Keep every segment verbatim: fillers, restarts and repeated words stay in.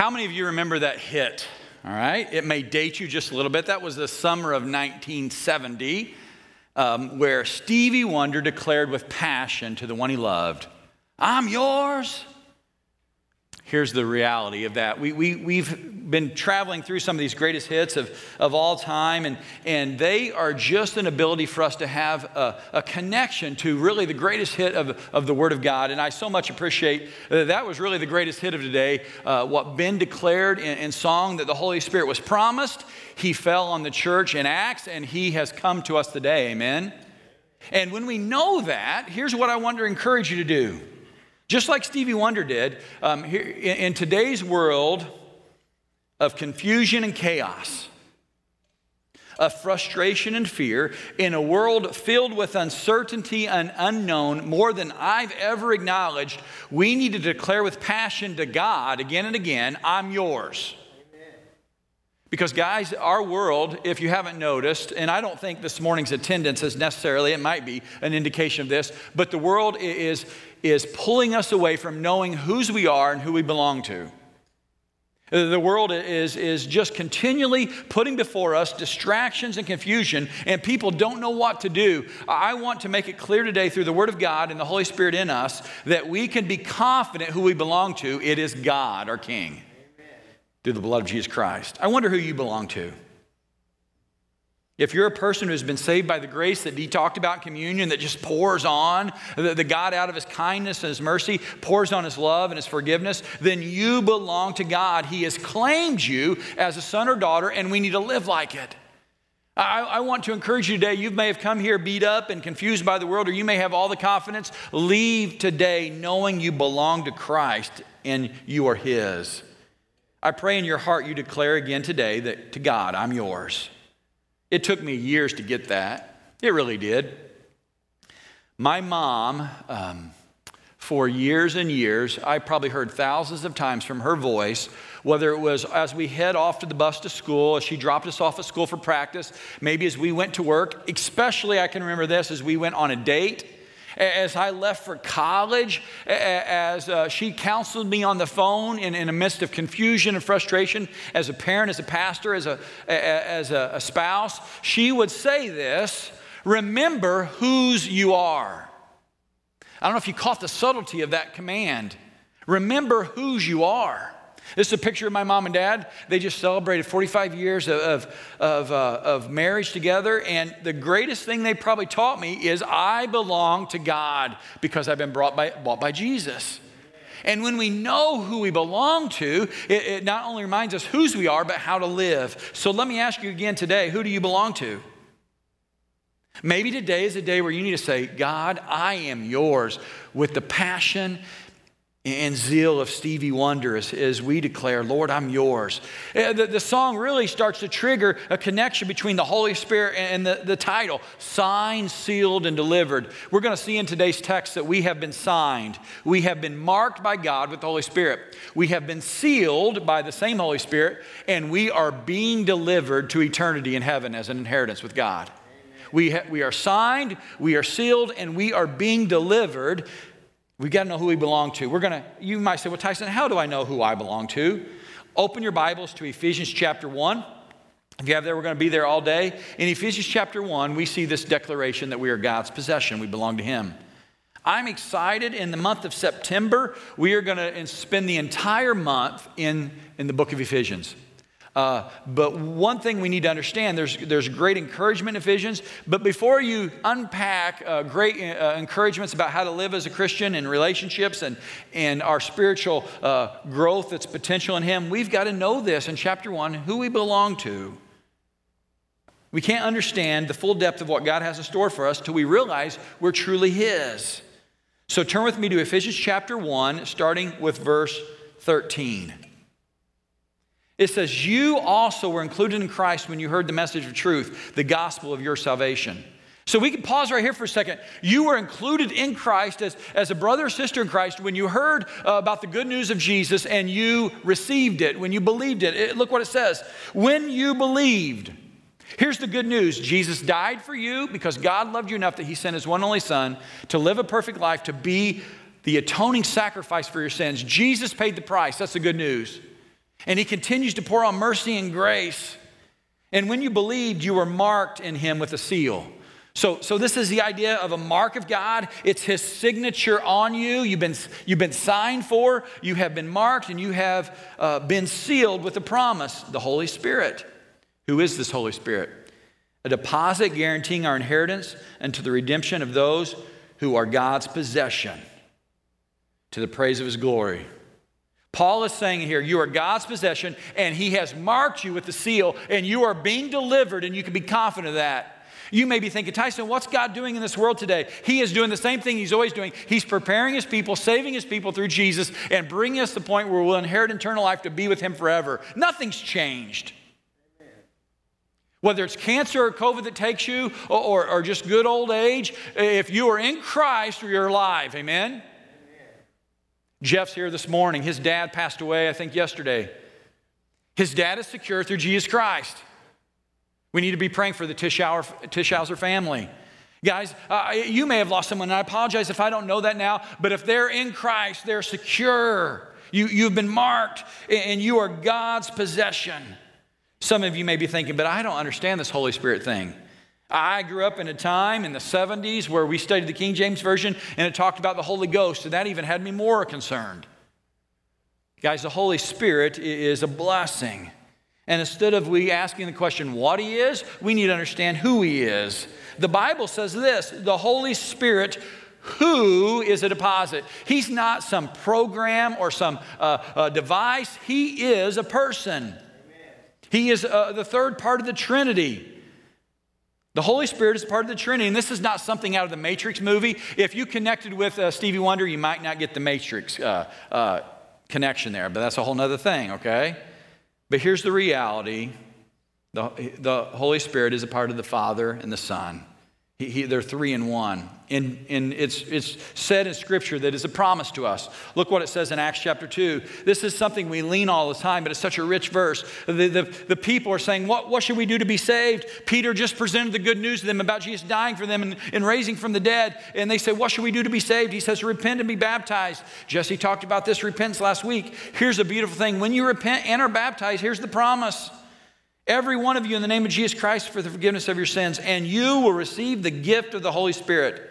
How many of you remember that hit? All right, it may date you just a little bit. That was the summer of nineteen seventy, um, where Stevie Wonder declared with passion to the one he loved, "I'm yours." Here's the reality of that. We, we, we've been traveling through some of these greatest hits of, of all time, and, and they are just an ability for us to have a, a connection to really the greatest hit of, of the Word of God. And I so much appreciate that that was really the greatest hit of today, uh, what Ben declared in, in song that the Holy Spirit was promised. He fell on the church in Acts, and he has come to us today. Amen? And when we know that, here's what I want to encourage you to do. Just like Stevie Wonder did, um, here, in, in today's world of confusion and chaos, of frustration and fear, in a world filled with uncertainty and unknown, more than I've ever acknowledged, we need to declare with passion to God again and again, "I'm yours." Amen. Because guys, our world, if you haven't noticed, and I don't think this morning's attendance is necessarily, it might be an indication of this, but the world is... is pulling us away from knowing whose we are and who we belong to. The world is, is just continually putting before us distractions and confusion, and people don't know what to do. I want to make it clear today through the Word of God and the Holy Spirit in us that we can be confident who we belong to. It is God, our King. Amen. Through the blood of Jesus Christ. I wonder who you belong to. If you're a person who's been saved by the grace that Dee talked about in communion, that just pours on, the God out of his kindness and his mercy pours on his love and his forgiveness, then you belong to God. He has claimed you as a son or daughter, and we need to live like it. I, I want to encourage you today. You may have come here beat up and confused by the world, or you may have all the confidence. Leave today knowing you belong to Christ and you are his. I pray in your heart you declare again today that to God, "I'm yours." It took me years to get that. It really did. My mom, um, for years and years, I probably heard thousands of times from her voice, whether it was as we head off to the bus to school, as she dropped us off at school for practice, maybe as we went to work, especially I can remember this, as we went on a date, as I left for college, as uh, she counseled me on the phone in, in the midst of confusion and frustration, as a parent, as a pastor, as a, as a, a spouse, she would say this, "Remember whose you are." I don't know if you caught the subtlety of that command. Remember whose you are. This is a picture of my mom and dad. They just celebrated forty-five years of, of, uh, of marriage together. And the greatest thing they probably taught me is I belong to God because I've been brought by, bought by Jesus. And when we know who we belong to, it, it not only reminds us whose we are, but how to live. So let me ask you again today, who do you belong to? Maybe today is a day where you need to say, "God, I am yours," with the passion and zeal of Stevie Wonder as, as we declare, "Lord, I'm yours." The, the song really starts to trigger a connection between the Holy Spirit and the, the title, signed, sealed, and delivered. We're going to see in today's text that we have been signed. We have been marked by God with the Holy Spirit. We have been sealed by the same Holy Spirit, and we are being delivered to eternity in heaven as an inheritance with God. We, ha- we are signed, we are sealed, and we are being delivered. We've got to know who we belong to. We're going to, you might say, "Well, Tyson, how do I know who I belong to?" Open your Bibles to Ephesians chapter one. If you have there, we're going to be there all day. In Ephesians chapter one, we see this declaration that we are God's possession. We belong to him. I'm excited. In the month of September, we are going to spend the entire month in, in the book of Ephesians. Uh, but one thing we need to understand, there's, there's great encouragement in Ephesians, but before you unpack uh, great uh, encouragements about how to live as a Christian and relationships and, and our spiritual uh, growth that's potential in him, we've got to know this in chapter one, who we belong to. We can't understand the full depth of what God has in store for us till we realize we're truly his. So turn with me to Ephesians chapter one, starting with verse thirteen. It says, "You also were included in Christ when you heard the message of truth, the gospel of your salvation." So we can pause right here for a second. You were included in Christ as, as a brother or sister in Christ when you heard uh, about the good news of Jesus and you received it, when you believed it. It. Look what it says. When you believed. Here's the good news. Jesus died for you because God loved you enough that he sent his one and only son to live a perfect life, to be the atoning sacrifice for your sins. Jesus paid the price. That's the good news. And he continues to pour on mercy and grace. And when you believed, you were marked in him with a seal. So, so this is the idea of a mark of God. It's his signature on you. You've been, you've been signed for, you have been marked, and you have uh, been sealed with a promise, the Holy Spirit. Who is this Holy Spirit? A deposit guaranteeing our inheritance unto the redemption of those who are God's possession, to the praise of his glory. Paul is saying here, you are God's possession, and he has marked you with the seal, and you are being delivered, and you can be confident of that. You may be thinking, Tyson, what's God doing in this world today? He is doing the same thing he's always doing. He's preparing his people, saving his people through Jesus, and bringing us to the point where we'll inherit eternal life to be with him forever. Nothing's changed. Amen. Whether it's cancer or COVID that takes you, or, or, or just good old age, if you are in Christ, you're alive. Amen? Amen? Jeff's here this morning. His dad passed away, I think, yesterday. His dad is secure through Jesus Christ. We need to be praying for the Tischauer family. Guys, uh, you may have lost someone, and I apologize if I don't know that now, but if they're in Christ, they're secure. You, you've been marked, and you are God's possession. Some of you may be thinking, but I don't understand this Holy Spirit thing. I grew up in a time in the seventies where we studied the King James Version, and it talked about the Holy Ghost, and that even had me more concerned. Guys, the Holy Spirit is a blessing. And instead of we asking the question what he is, we need to understand who he is. The Bible says this, the Holy Spirit, who is a deposit. He's not some program or some uh, uh, device. He is a person. Amen. He is uh, the third part of the Trinity. The Holy Spirit is part of the Trinity. And this is not something out of the Matrix movie. If you connected with uh, Stevie Wonder, you might not get the Matrix uh, uh, connection there. But that's a whole nother thing, okay? But here's the reality. The, the Holy Spirit is a part of the Father and the Son. He, he, they're three in one. And, and it's, it's said in Scripture that it's a promise to us. Look what it says in Acts chapter two. This is something we lean all the time, but it's such a rich verse. The, the, the people are saying, what, what should we do to be saved? Peter just presented the good news to them about Jesus dying for them and, and raising from the dead. And they say, what should we do to be saved? He says, repent and be baptized. Jesse talked about this repentance last week. Here's a beautiful thing. When you repent and are baptized, here's the promise. Every one of you in the name of Jesus Christ for the forgiveness of your sins, and you will receive the gift of the Holy Spirit.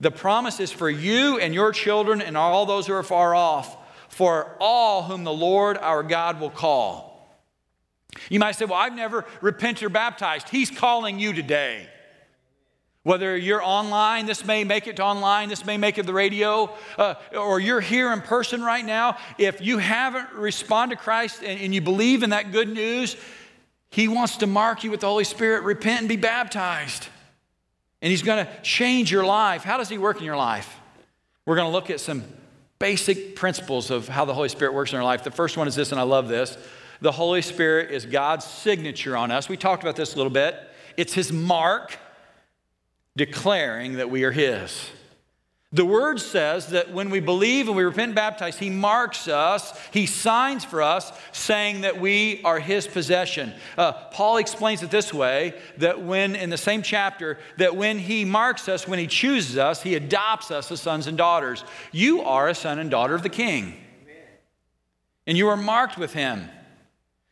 The promise is for you and your children and all those who are far off, for all whom the Lord our God will call. You might say, well, I've never repented or baptized. He's calling you today. Whether you're online, this may make it to online, this may make it to the radio, uh, or you're here in person right now, if you haven't responded to Christ and, and you believe in that good news, he wants to mark you with the Holy Spirit. Repent and be baptized. And he's going to change your life. How does he work in your life? We're going to look at some basic principles of how the Holy Spirit works in our life. The first one is this, and I love this. The Holy Spirit is God's signature on us. We talked about this a little bit. It's his mark declaring that we are his. The word says that when we believe and we repent and baptize, he marks us, he signs for us, saying that we are his possession. Uh, Paul explains it this way, that when, in the same chapter, that when he marks us, when he chooses us, he adopts us as sons and daughters. You are a son and daughter of the King. Amen. And you are marked with him.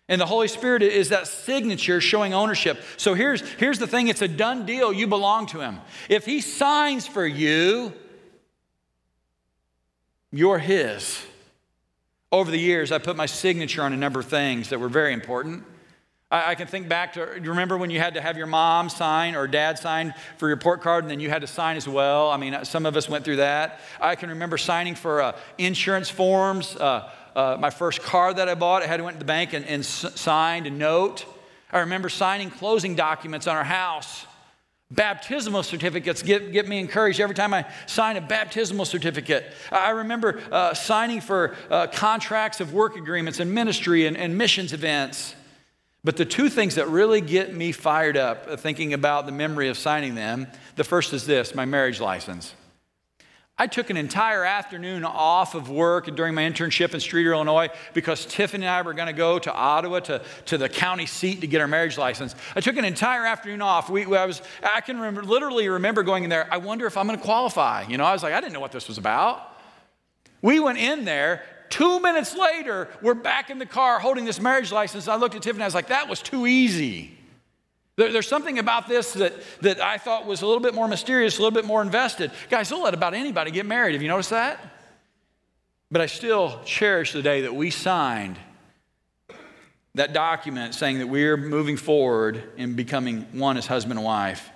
And the Holy Spirit is that signature showing ownership. So here's, here's the thing, it's a done deal, you belong to him. If he signs for you, you're his. Over the years, I put my signature on a number of things that were very important. I, I can think back to, do you remember when you had to have your mom sign or dad sign for your report card, and then you had to sign as well? I mean, some of us went through that. I can remember signing for uh, insurance forms. Uh, uh, my first car that I bought, I had to went to the bank and, and s- signed a note. I remember signing closing documents on our house. Baptismal certificates get, get me encouraged every time I sign a baptismal certificate. I remember uh, signing for uh, contracts of work agreements and ministry and, and missions events. But the two things that really get me fired up uh, thinking about the memory of signing them, the first is this, my marriage license. I took an entire afternoon off of work during my internship in Streeter, Illinois, because Tiffany and I were going to go to Ottawa to, to the county seat to get our marriage license. I took an entire afternoon off. We, I was I can remember, literally remember going in there, I wonder if I'm going to qualify. You know, I was like, I didn't know what this was about. We went in there, Two minutes later, we're back in the car holding this marriage license. I looked at Tiffany, I was like, that was too easy. There, there's something about this that, that I thought was a little bit more mysterious, a little bit more invested. Guys, they'll let about anybody get married. Have you noticed that? But I still cherish the day that we signed that document saying that we're moving forward and becoming one as husband and wife.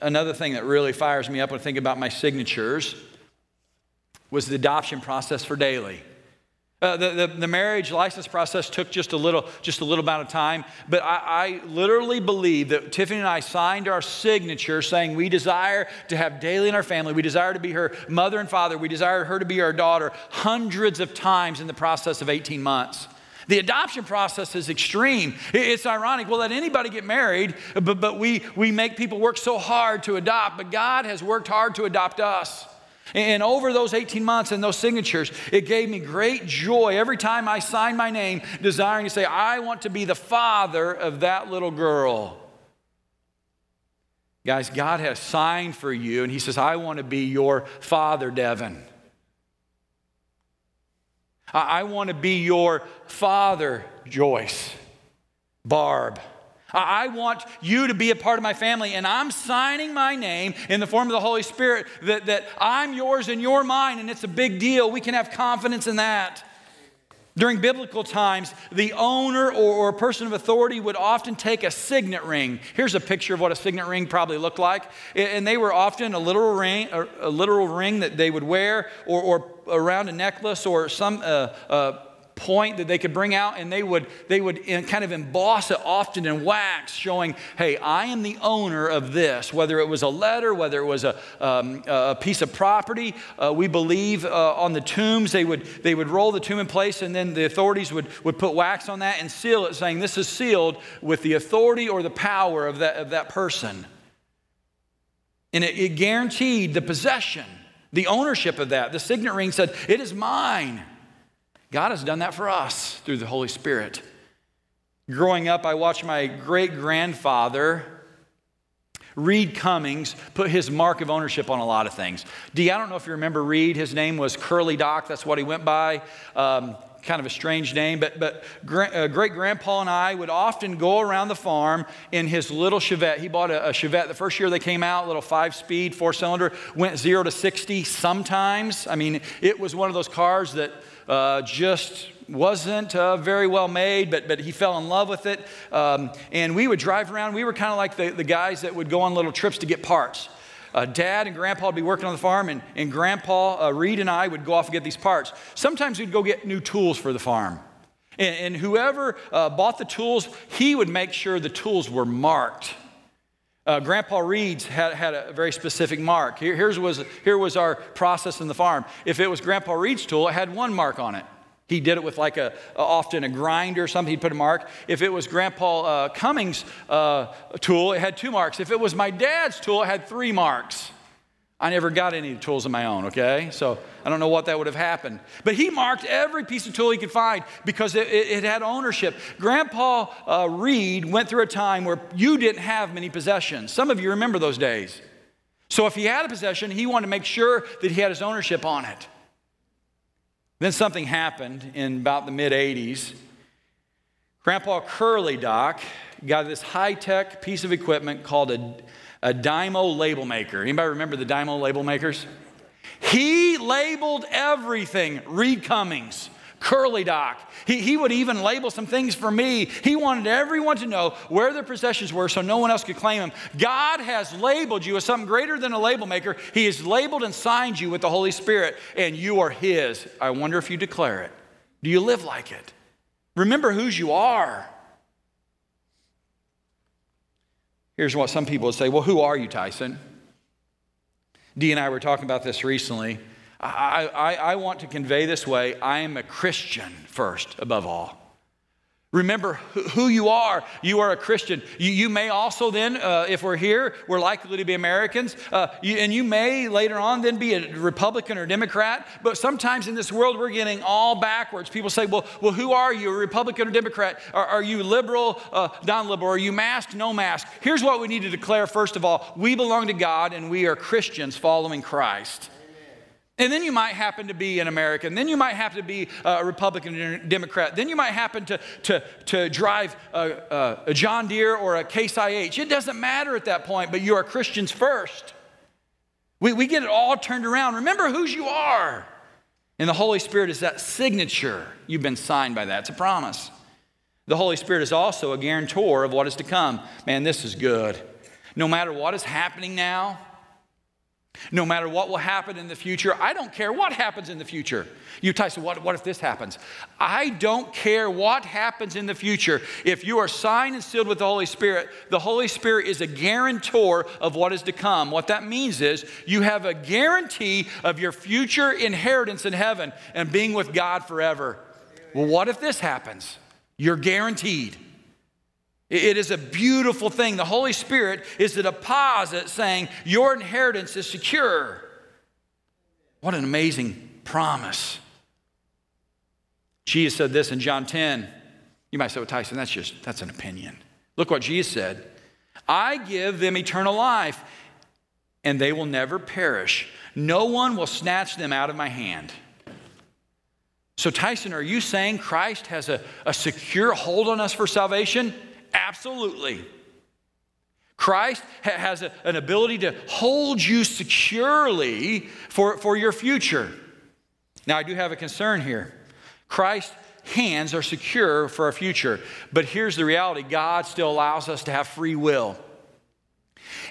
Another thing that really fires me up when I think about my signatures was the adoption process for Daley. Uh, the, the, the marriage license process took just a little just a little amount of time, but I, I literally believe that Tiffany and I signed our signature saying we desire to have Daley in our family, we desire to be her mother and father, we desire her to be our daughter hundreds of times in the process of eighteen months. The adoption process is extreme. It's ironic. We'll let anybody get married, but, but we, we make people work so hard to adopt, but God has worked hard to adopt us. And over those eighteen months and those signatures, it gave me great joy every time I signed my name, desiring to say, I want to be the father of that little girl. Guys, God has signed for you, and he says, I want to be your father, Devin. I want to be your father, Joyce, Barb. I want you to be a part of my family, and I'm signing my name in the form of the Holy Spirit that, that I'm yours and you're mine, and it's a big deal. We can have confidence in that. During biblical times, the owner or, or a person of authority would often take a signet ring. Here's a picture of what a signet ring probably looked like. And they were often a literal ring, a literal ring that they would wear or, or around a necklace or some... Uh, uh, point that they could bring out, and they would they would in, kind of emboss it often in wax, showing, hey, I am the owner of this. Whether it was a letter, whether it was a, um, a piece of property, uh, we believe uh, on the tombs, they would they would roll the tomb in place, and then the authorities would, would put wax on that and seal it, saying this is sealed with the authority or the power of that, of that person. And it, it guaranteed the possession, the ownership of that. The signet ring said, it is mine. God has done that for us through the Holy Spirit. Growing up, I watched my great-grandfather, Reed Cummings, put his mark of ownership on a lot of things. Dee, I don't know if you remember Reed. His name was Curly Doc. That's what he went by. Um, kind of a strange name. But, but uh, great-grandpa and I would often go around the farm in his little Chevette. He bought a, a Chevette the first year they came out, little five-speed, four-cylinder, went zero to sixty sometimes. I mean, it was one of those cars that... Uh, just wasn't uh, very well made, but but he fell in love with it. Um, and we would drive around. We were kind of like the, the guys that would go on little trips to get parts. Uh, Dad and Grandpa would be working on the farm, and, and Grandpa, uh, Reed and I would go off and get these parts. Sometimes we'd go get new tools for the farm. And, and whoever uh, bought the tools, he would make sure the tools were marked. Uh, Grandpa Reed's had, had a very specific mark. Here, here's was, here was our process in the farm. If it was Grandpa Reed's tool, it had one mark on it. He did it with like a, a often a grinder or something. He'd put a mark. If it was Grandpa uh, Cummings' uh, tool, it had two marks. If it was my dad's tool, it had three marks. I never got any tools of my own, okay? So I don't know what that would have happened. But he marked every piece of tool he could find because it, it, it had ownership. Grandpa uh, Reed went through a time where you didn't have many possessions. Some of you remember those days. So if he had a possession, he wanted to make sure that he had his ownership on it. Then something happened in about the mid-eighties. Grandpa Curly Doc got this high-tech piece of equipment called a... A Dymo label maker. Anybody remember the Dymo label makers? He labeled everything. Reed Cummings, Curly Doc. He, he would even label some things for me. He wanted everyone to know where their possessions were so no one else could claim them. God has labeled you as something greater than a label maker. He has labeled and signed you with the Holy Spirit, and you are His. I wonder if you declare it. Do you live like it? Remember whose you are. Here's what some people would say, well, who are you, Tyson? Dee and I were talking about this recently. I, I, I want to convey this way, I am a Christian first, above all. Remember who you are. You are a Christian. You, you may also then, uh, if we're here, we're likely to be Americans. Uh, you, and you may later on then be a Republican or Democrat. But sometimes in this world, we're getting all backwards. People say, well, well, who are you, a Republican or Democrat? Are, are you liberal, uh, non-liberal? Are you masked, no mask? Here's what we need to declare, first of all. We belong to God, and we are Christians following Christ. And then you might happen to be an American. Then you might happen to be a Republican or Democrat. Then you might happen to, to, to drive a, a John Deere or a Case I H. It doesn't matter at that point, but you are Christians first. We, we get it all turned around. Remember whose you are. And the Holy Spirit is that signature. You've been signed by that. It's a promise. The Holy Spirit is also a guarantor of what is to come. Man, this is good. No matter what is happening now, no matter what will happen in the future, I don't care what happens in the future. You, Tyson, what, what if this happens? I don't care what happens in the future. If you are signed and sealed with the Holy Spirit, the Holy Spirit is a guarantor of what is to come. What that means is you have a guarantee of your future inheritance in heaven and being with God forever. Well, what if this happens? You're guaranteed. It is a beautiful thing. The Holy Spirit is the deposit saying your inheritance is secure. What an amazing promise. Jesus said this in John ten. You might say, well, Tyson, that's just, that's an opinion. Look what Jesus said. I give them eternal life, and they will never perish. No one will snatch them out of my hand. So, Tyson, are you saying Christ has a, a secure hold on us for salvation? Absolutely. Christ ha- has a, an ability to hold you securely for, for your future. Now, I do have a concern here. Christ's hands are secure for our future. But here's the reality. God still allows us to have free will.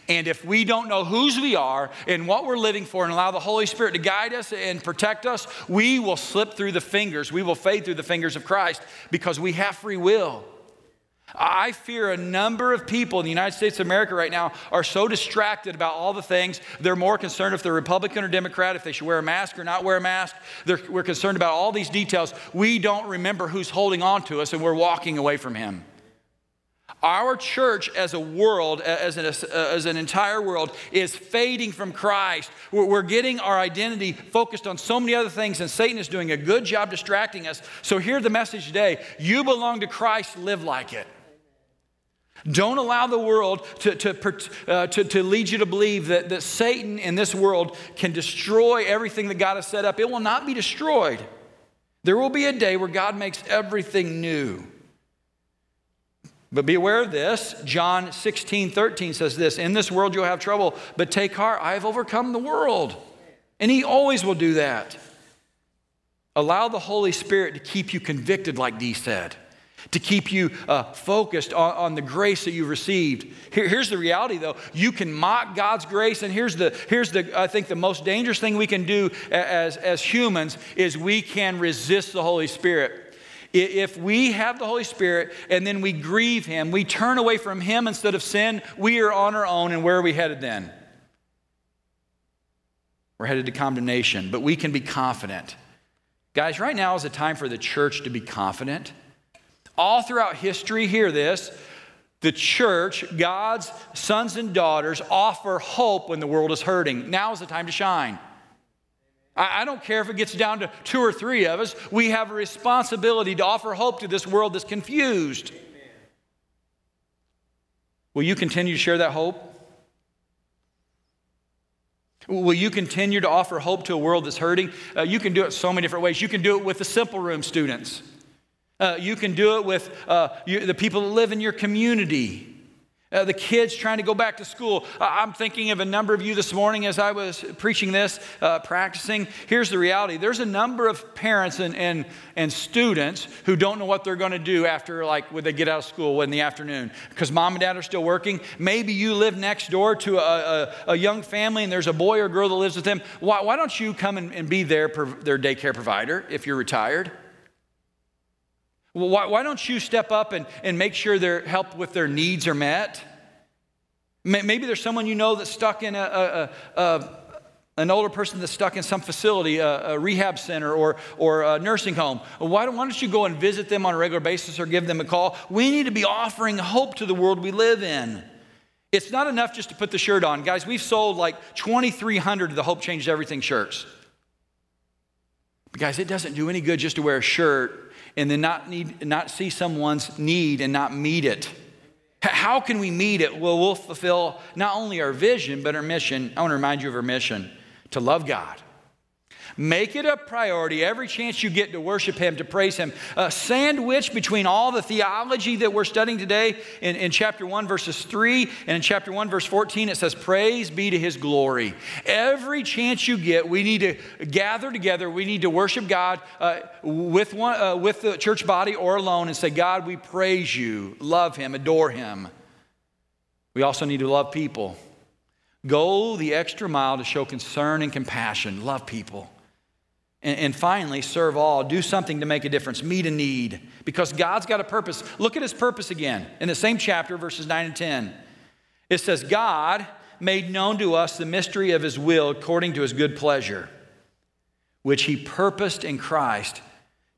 And if we don't know whose we are and what we're living for and allow the Holy Spirit to guide us and protect us, we will slip through the fingers. We will fade through the fingers of Christ because we have free will. I fear a number of people in the United States of America right now are so distracted about all the things. They're more concerned if they're Republican or Democrat, if they should wear a mask or not wear a mask. They're, we're concerned about all these details. We don't remember who's holding on to us, and we're walking away from him. Our church as a world, as an, as an entire world, is fading from Christ. We're, we're getting our identity focused on so many other things, and Satan is doing a good job distracting us. So hear the message today. You belong to Christ. Live like it. Don't allow the world to, to, uh, to, to lead you to believe that, that Satan in this world can destroy everything that God has set up. It will not be destroyed. There will be a day where God makes everything new. But be aware of this. John sixteen thirteen says this, in this world you'll have trouble, but take heart, I have overcome the world. And he always will do that. Allow the Holy Spirit to keep you convicted, like Dee said. To keep you uh, focused on, on the grace that you received. Here, here's the reality, though. You can mock God's grace, and here's the here's the I think the most dangerous thing we can do as as humans is we can resist the Holy Spirit. If we have the Holy Spirit and then we grieve Him, we turn away from Him instead of sin. We are on our own, and where are we headed then? We're headed to condemnation, but we can be confident, guys. Right now is a time for the church to be confident. All throughout history, hear this, the church, God's sons and daughters, offer hope when the world is hurting. Now is the time to shine. I, I don't care if it gets down to two or three of us. We have a responsibility to offer hope to this world that's confused. Amen. Will you continue to share that hope? Will you continue to offer hope to a world that's hurting? Uh, you can do it so many different ways. You can do it with the Simple Room students. Uh, you can do it with uh, you, the people that live in your community, uh, the kids trying to go back to school. Uh, I'm thinking of a number of you this morning as I was preaching this, uh, practicing. Here's the reality. There's a number of parents and, and, and students who don't know what they're going to do after, like, when they get out of school in the afternoon because mom and dad are still working. Maybe you live next door to a, a, a young family and there's a boy or girl that lives with them. Why, why don't you come and, and be their, their daycare provider if you're retired? Well, why, why don't you step up and, and make sure their help with their needs are met? Maybe there's someone you know that's stuck in a, a, a an older person that's stuck in some facility, a, a rehab center or, or a nursing home. Why don't, why don't you go and visit them on a regular basis or give them a call? We need to be offering hope to the world we live in. It's not enough just to put the shirt on. Guys, we've sold like twenty-three hundred of the Hope Changed Everything shirts. But guys, it doesn't do any good just to wear a shirt and then not need, not see someone's need and not meet it. How can we meet it? Well, we'll fulfill not only our vision, but our mission. I want to remind you of our mission, to love God, Make it a priority every chance you get to worship him, to praise him. Uh, sandwich between all the theology that we're studying today in, in chapter one, verses three, and in chapter one, verse fourteen, it says, praise be to his glory. Every chance you get, we need to gather together. We need to worship God uh, with, one, uh, with the church body or alone and say, God, we praise you, love him, adore him. We also need to love people. Go the extra mile to show concern and compassion. Love people. And, and finally, serve all. Do something to make a difference. Meet a need. Because God's got a purpose. Look at his purpose again in the same chapter, verses nine and ten. It says, God made known to us the mystery of his will according to his good pleasure, which he purposed in Christ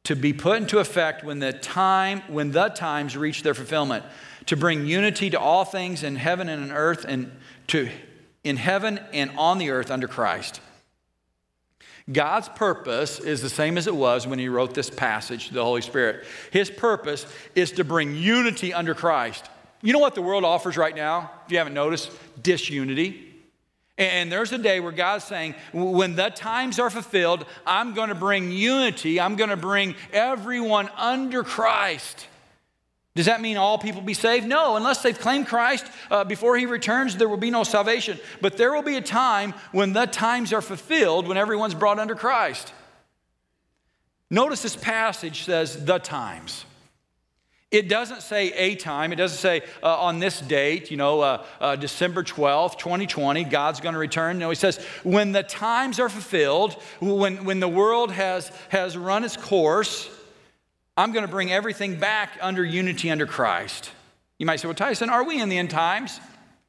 to be put into effect when the time, when the times reach their fulfillment, to bring unity to all things in heaven and on earth and to in heaven and on the earth under Christ. God's purpose is the same as it was when he wrote this passage to the Holy Spirit. His purpose is to bring unity under Christ. You know what the world offers right now, if you haven't noticed? Disunity. And there's a day where God's saying, when the times are fulfilled, I'm going to bring unity. I'm going to bring everyone under Christ. Does that mean all people be saved? No, unless they've claimed Christ uh, before he returns, there will be no salvation. But there will be a time when the times are fulfilled, when everyone's brought under Christ. Notice this passage says the times. It doesn't say a time. It doesn't say uh, on this date, you know, uh, uh, December twelfth, twenty twenty, God's going to return. No, he says when the times are fulfilled, when, when the world has, has run its course, I'm going to bring everything back under unity under Christ. You might say, well, Tyson, are we in the end times?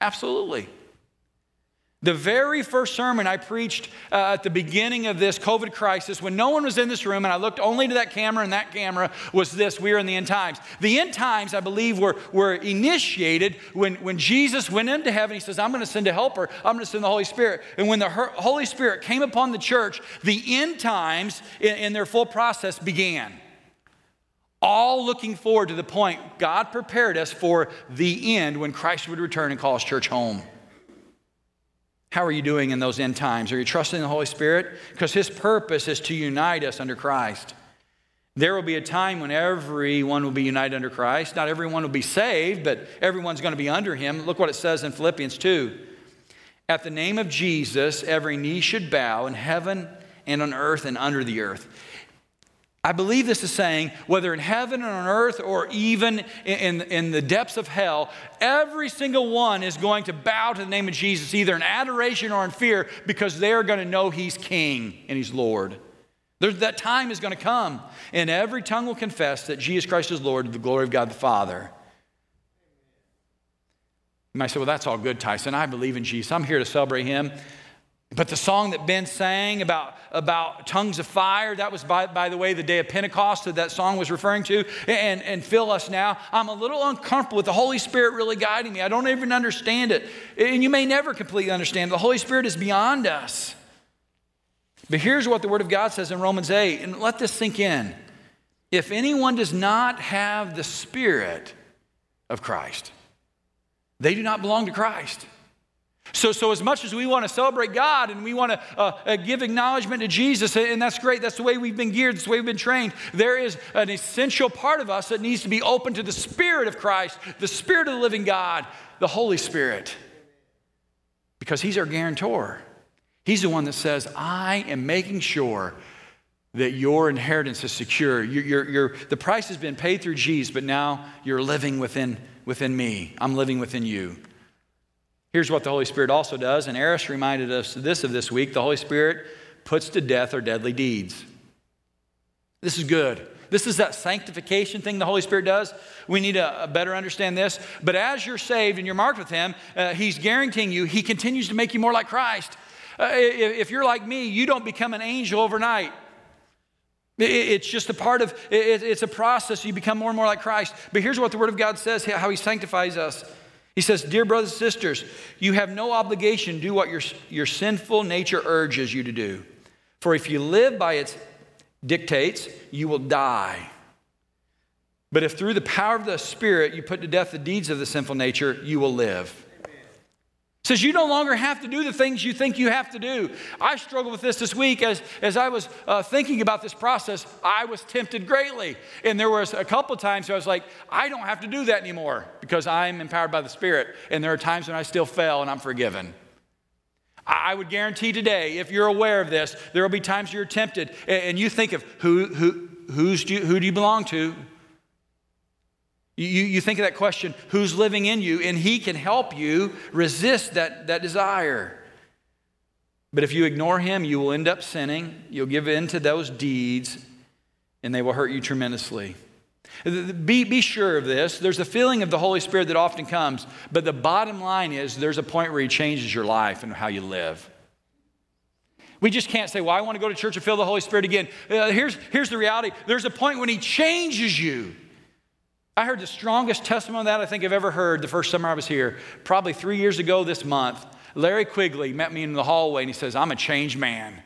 Absolutely. The very first sermon I preached uh, at the beginning of this COVID crisis, when no one was in this room and I looked only to that camera and that camera, was this: we are in the end times. The end times, I believe, were, were initiated when, when Jesus went into heaven. He says, I'm going to send a helper. I'm going to send the Holy Spirit. And when the Holy Spirit came upon the church, the end times in, in their full process began. All looking forward to the point God prepared us for the end when Christ would return and call his church home. How are you doing in those end times? Are you trusting the Holy Spirit? Because his purpose is to unite us under Christ. There will be a time when everyone will be united under Christ. Not everyone will be saved, but everyone's going to be under him. Look what it says in Philippians two. At the name of Jesus, every knee should bow in heaven and on earth and under the earth. I believe this is saying, whether in heaven or on earth or even in, in the depths of hell, every single one is going to bow to the name of Jesus, either in adoration or in fear, because they are going to know he's King and he's Lord. There's, that time is going to come, and every tongue will confess that Jesus Christ is Lord to the glory of God the Father. You might say, well, that's all good, Tyson. I believe in Jesus. I'm here to celebrate him. But the song that Ben sang about, about tongues of fire, that was, by, by the way, the day of Pentecost that that song was referring to, and, and fill us now. I'm a little uncomfortable with the Holy Spirit really guiding me. I don't even understand it. And you may never completely understand it. The Holy Spirit is beyond us. But here's what the Word of God says in Romans eight, and let this sink in. If anyone does not have the Spirit of Christ, they do not belong to Christ. So, so as much as we want to celebrate God and we want to uh, give acknowledgement to Jesus, and that's great, that's the way we've been geared, that's the way we've been trained, there is an essential part of us that needs to be open to the Spirit of Christ, the Spirit of the living God, the Holy Spirit, because he's our guarantor. He's the one that says, I am making sure that your inheritance is secure. You're, you're, you're, the price has been paid through Jesus, but now you're living within, within me. I'm living within you. Here's what the Holy Spirit also does, and Eris reminded us this of this week. The Holy Spirit puts to death our deadly deeds. This is good. This is that sanctification thing the Holy Spirit does. We need to better understand this. But as you're saved and you're marked with him, uh, he's guaranteeing you he continues to make you more like Christ. Uh, if you're like me, you don't become an angel overnight. It's just a part of, it's a process. You become more and more like Christ. But here's what the Word of God says, how he sanctifies us. He says, dear brothers and sisters, you have no obligation to do what your, your sinful nature urges you to do. For if you live by its dictates, you will die. But if through the power of the Spirit you put to death the deeds of the sinful nature, you will live. Amen. Says you no longer have to do the things you think you have to do. I struggled with this this week as, as I was uh, thinking about this process. I was tempted greatly. And there was a couple of times where I was like, I don't have to do that anymore because I'm empowered by the Spirit. And there are times when I still fail and I'm forgiven. I would guarantee today, if you're aware of this, there will be times you're tempted and, and you think of who, who, who's do you, who do you belong to? You, you think of that question, who's living in you? And he can help you resist that, that desire. But if you ignore him, you will end up sinning. You'll give in to those deeds, and they will hurt you tremendously. Be, be sure of this. There's a feeling of the Holy Spirit that often comes, but the bottom line is there's a point where he changes your life and how you live. We just can't say, well, I want to go to church and feel the Holy Spirit again. Uh, here's, here's the reality. There's a point when he changes you. I heard the strongest testimony of that I think I've ever heard the first summer I was here, probably three years ago this month. Larry Quigley met me in the hallway and he says, I'm a changed man.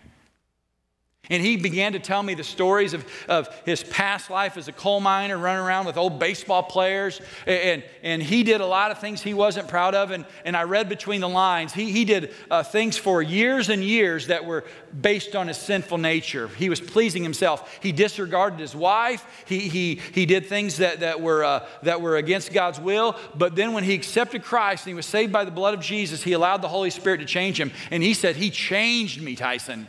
And he began to tell me the stories of, of his past life as a coal miner, running around with old baseball players. And, and he did a lot of things he wasn't proud of. And, and I read between the lines. He, he did uh, things for years and years that were based on his sinful nature. He was pleasing himself. He disregarded his wife. He, he, he did things that, that, were, uh, that were against God's will. But then when he accepted Christ and he was saved by the blood of Jesus, he allowed the Holy Spirit to change him. And he said, he changed me, Tyson.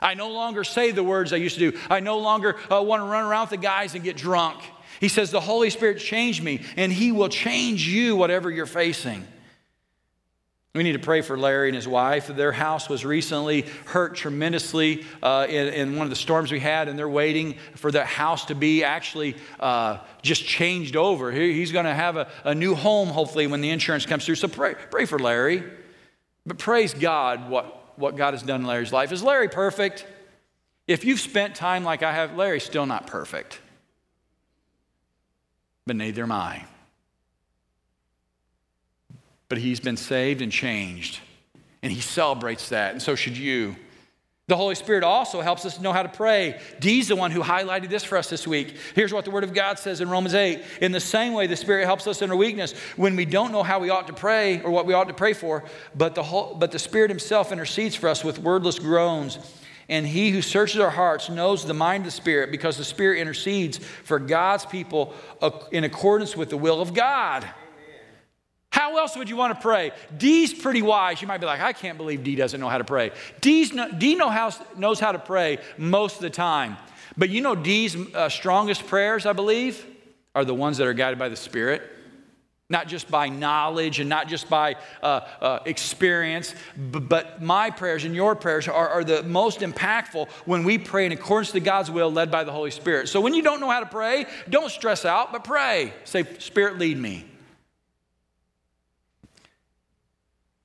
I no longer say the words I used to do. I no longer uh, want to run around with the guys and get drunk. He says, the Holy Spirit changed me, and he will change you whatever you're facing. We need to pray for Larry and his wife. Their house was recently hurt tremendously uh, in, in one of the storms we had, and they're waiting for that house to be actually uh, just changed over. He, he's going to have a, a new home, hopefully, when the insurance comes through. So pray, pray for Larry. But praise God what what God has done in Larry's life. Is Larry perfect? If you've spent time like I have, Larry's still not perfect. But neither am I. But he's been saved and changed. And he celebrates that. And so should you. The Holy Spirit also helps us know how to pray. Dee's the one who highlighted this for us this week. Here's what the Word of God says in Romans eight. In the same way, the Spirit helps us in our weakness when we don't know how we ought to pray or what we ought to pray for, but the whole, but the Spirit himself intercedes for us with wordless groans. And he who searches our hearts knows the mind of the Spirit because the Spirit intercedes for God's people in accordance with the will of God. How else would you want to pray? Dee's pretty wise. You might be like, I can't believe Dee doesn't know how to pray. Dee's no, Dee know how, knows how to pray most of the time. But you know Dee's uh, strongest prayers, I believe, are the ones that are guided by the Spirit. Not just by knowledge and not just by uh, uh, experience. B- but my prayers and your prayers are, are the most impactful when we pray in accordance to God's will led by the Holy Spirit. So when you don't know how to pray, don't stress out, but pray. Say, Spirit, lead me.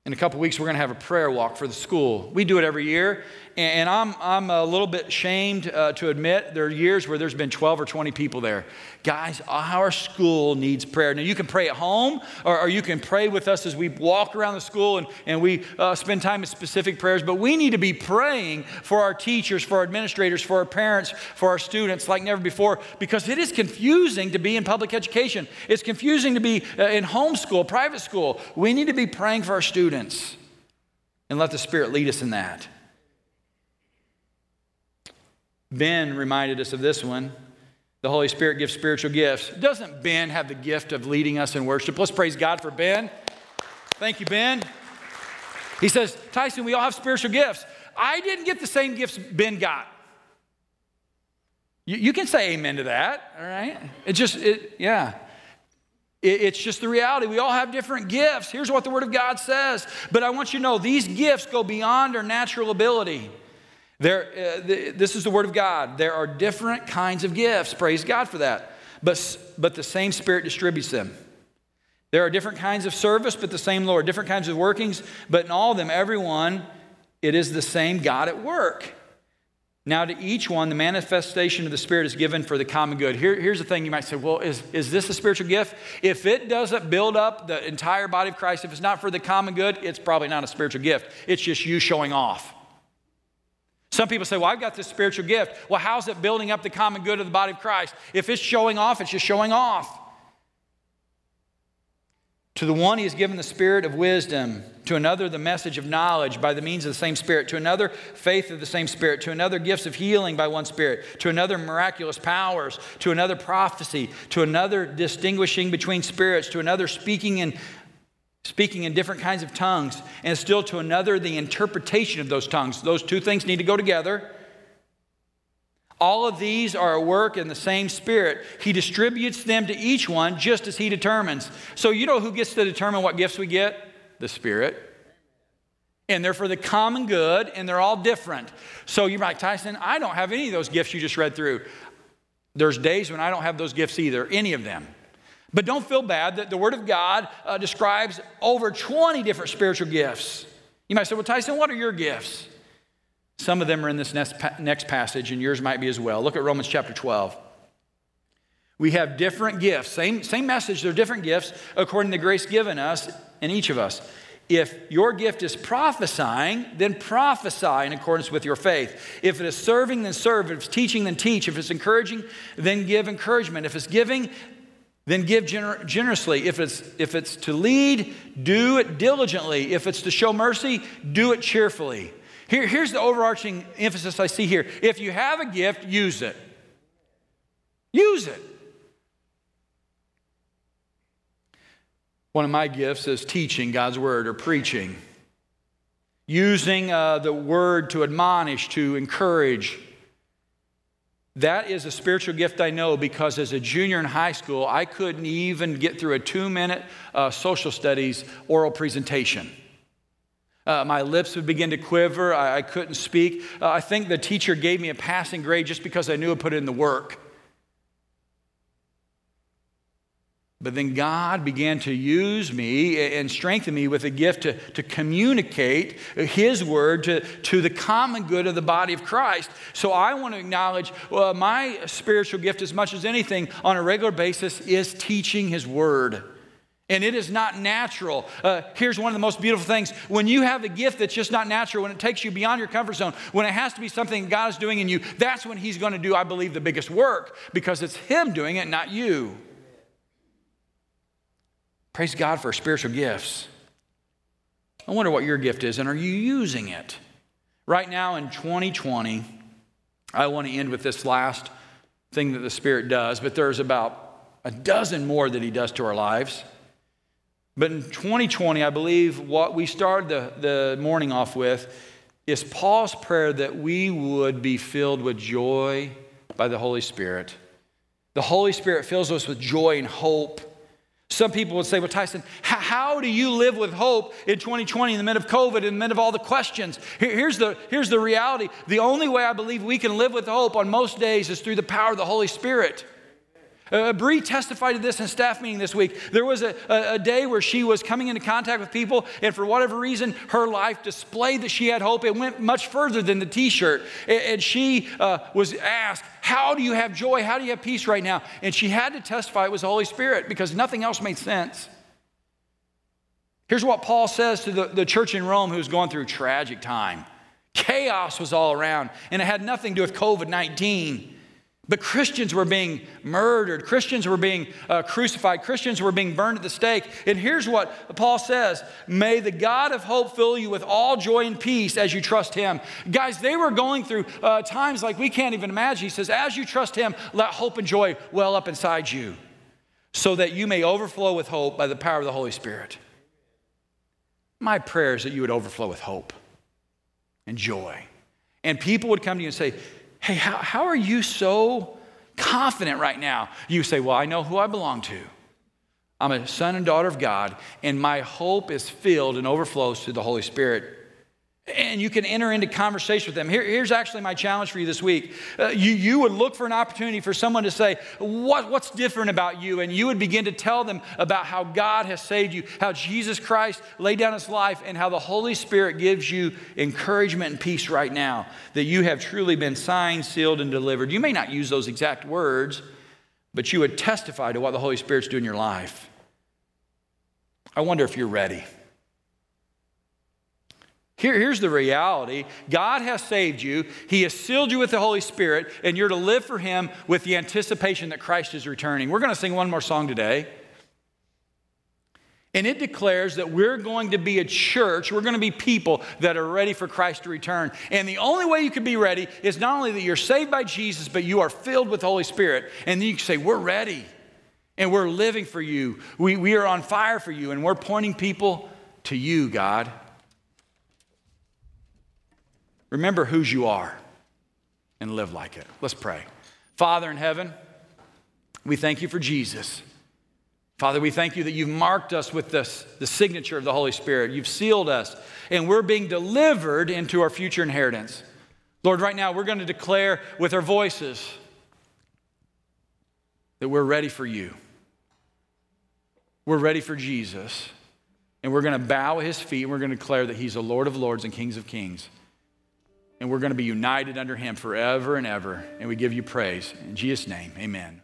In a couple weeks, we're going to have a prayer walk for the school. We do it every year, and I'm I'm a little bit ashamed uh, to admit there are years where there's been twelve or twenty people there. Guys, our school needs prayer. Now, you can pray at home, or, or you can pray with us as we walk around the school and, and we uh, spend time in specific prayers, but we need to be praying for our teachers, for our administrators, for our parents, for our students like never before, because it is confusing to be in public education. It's confusing to be uh, in homeschool, private school. We need to be praying for our students. And let the Spirit lead us in that. Ben reminded us of this one. The Holy Spirit gives spiritual gifts. Doesn't Ben have the gift of leading us in worship? Let's praise God for Ben. Thank you, Ben. He says, Tyson, we all have spiritual gifts. I didn't get the same gifts Ben got. You, you can say amen to that, all right? It just, it, yeah. It's just the reality. We all have different gifts. Here's what the Word of God says. But I want you to know these gifts go beyond our natural ability. There, uh, th- this is the Word of God. There are different kinds of gifts. Praise God for that. But, but the same Spirit distributes them. There are different kinds of service, but the same Lord. Different kinds of workings, but in all of them, everyone, it is the same God at work. Now to each one, the manifestation of the Spirit is given for the common good. Here, here's the thing you might say, well, is, is this a spiritual gift? If it doesn't build up the entire body of Christ, if it's not for the common good, it's probably not a spiritual gift. It's just you showing off. Some people say, well, I've got this spiritual gift. Well, how's it building up the common good of the body of Christ? If it's showing off, it's just showing off. To the one he has given the spirit of wisdom, to another the message of knowledge by the means of the same spirit, to another faith of the same spirit, to another gifts of healing by one spirit, to another miraculous powers, to another prophecy, to another distinguishing between spirits, to another speaking in speaking in different kinds of tongues, and still to another the interpretation of those tongues. Those two things need to go together. All of these are a work in the same Spirit. He distributes them to each one just as He determines. So you know who gets to determine what gifts we get? The Spirit. And they're for the common good, and they're all different. So you're like, Tyson, I don't have any of those gifts you just read through. There's days when I don't have those gifts either, any of them. But don't feel bad that the Word of God uh, describes over twenty different spiritual gifts. You might say, well, Tyson, what are your gifts? Some of them are in this next, next passage, and yours might be as well. Look at Romans chapter twelve. We have different gifts. Same, same message, they're different gifts according to the grace given us in each of us. If your gift is prophesying, then prophesy in accordance with your faith. If it is serving, then serve. If it's teaching, then teach. If it's encouraging, then give encouragement. If it's giving, then give gener- generously. If it's, if it's to lead, do it diligently. If it's to show mercy, do it cheerfully. Here, here's the overarching emphasis I see here. If you have a gift, use it. Use it. One of my gifts is teaching God's word or preaching. Using uh, the word to admonish, to encourage. That is a spiritual gift I know, because as a junior in high school, I couldn't even get through a two-minute uh, social studies oral presentation. Uh, my lips would begin to quiver. I, I couldn't speak. Uh, I think the teacher gave me a passing grade just because I knew I put in the work. But then God began to use me and strengthen me with a gift to, to communicate His word to, to the common good of the body of Christ. So I want to acknowledge well, my spiritual gift, as much as anything, on a regular basis is teaching His word. And it is not natural. Uh, here's one of the most beautiful things. When you have a gift that's just not natural, when it takes you beyond your comfort zone, when it has to be something God is doing in you, that's when He's going to do, I believe, the biggest work, because it's Him doing it, not you. Praise God for spiritual gifts. I wonder what your gift is, and are you using it? Right now in twenty twenty, I want to end with this last thing that the Spirit does, but there's about a dozen more that He does to our lives. But in twenty twenty, I believe what we started the, the morning off with is Paul's prayer that we would be filled with joy by the Holy Spirit. The Holy Spirit fills us with joy and hope. Some people would say, well, Tyson, how do you live with hope in twenty twenty in the midst of COVID, in the midst of all the questions? Here's the, here's the reality. The only way I believe we can live with hope on most days is through the power of the Holy Spirit. Uh, Brie testified to this in staff meeting this week. There was a, a, a day where she was coming into contact with people, and for whatever reason, her life displayed that she had hope. It went much further than the T-shirt. And, and she uh, was asked, how do you have joy? How do you have peace right now? And she had to testify it was the Holy Spirit, because nothing else made sense. Here's what Paul says to the, the church in Rome who's going through a tragic time. Chaos was all around, and it had nothing to do with covid nineteen. But Christians were being murdered. Christians were being uh, crucified. Christians were being burned at the stake. And here's what Paul says. May the God of hope fill you with all joy and peace as you trust Him. Guys, they were going through uh, times like we can't even imagine. He says, as you trust Him, let hope and joy well up inside you, so that you may overflow with hope by the power of the Holy Spirit. My prayer is that you would overflow with hope and joy. And people would come to you and say, hey, how, how are you so confident right now? You say, well, I know who I belong to. I'm a son and daughter of God, and my hope is filled and overflows through the Holy Spirit. And you can enter into conversation with them. Here, here's actually my challenge for you this week. Uh, you, you would look for an opportunity for someone to say, what, what's different about you? And you would begin to tell them about how God has saved you, how Jesus Christ laid down His life, and how the Holy Spirit gives you encouragement and peace right now, that you have truly been signed, sealed, and delivered. You may not use those exact words, but you would testify to what the Holy Spirit's doing in your life. I wonder if you're ready. Here, here's the reality. God has saved you. He has sealed you with the Holy Spirit, and you're to live for Him with the anticipation that Christ is returning. We're going to sing one more song today. And it declares that we're going to be a church, we're going to be people that are ready for Christ to return. And the only way you can be ready is not only that you're saved by Jesus, but you are filled with the Holy Spirit. And then you can say, we're ready, and we're living for you. We, we are on fire for you, and we're pointing people to you, God. Remember whose you are and live like it. Let's pray. Father in heaven, we thank you for Jesus. Father, we thank you that you've marked us with this, the signature of the Holy Spirit. You've sealed us, and we're being delivered into our future inheritance. Lord, right now, we're going to declare with our voices that we're ready for you. We're ready for Jesus, and we're going to bow at his feet, and we're going to declare that he's the Lord of lords and Kings of kings, and we're going to be united under him forever and ever, and we give you praise. In Jesus' name, amen.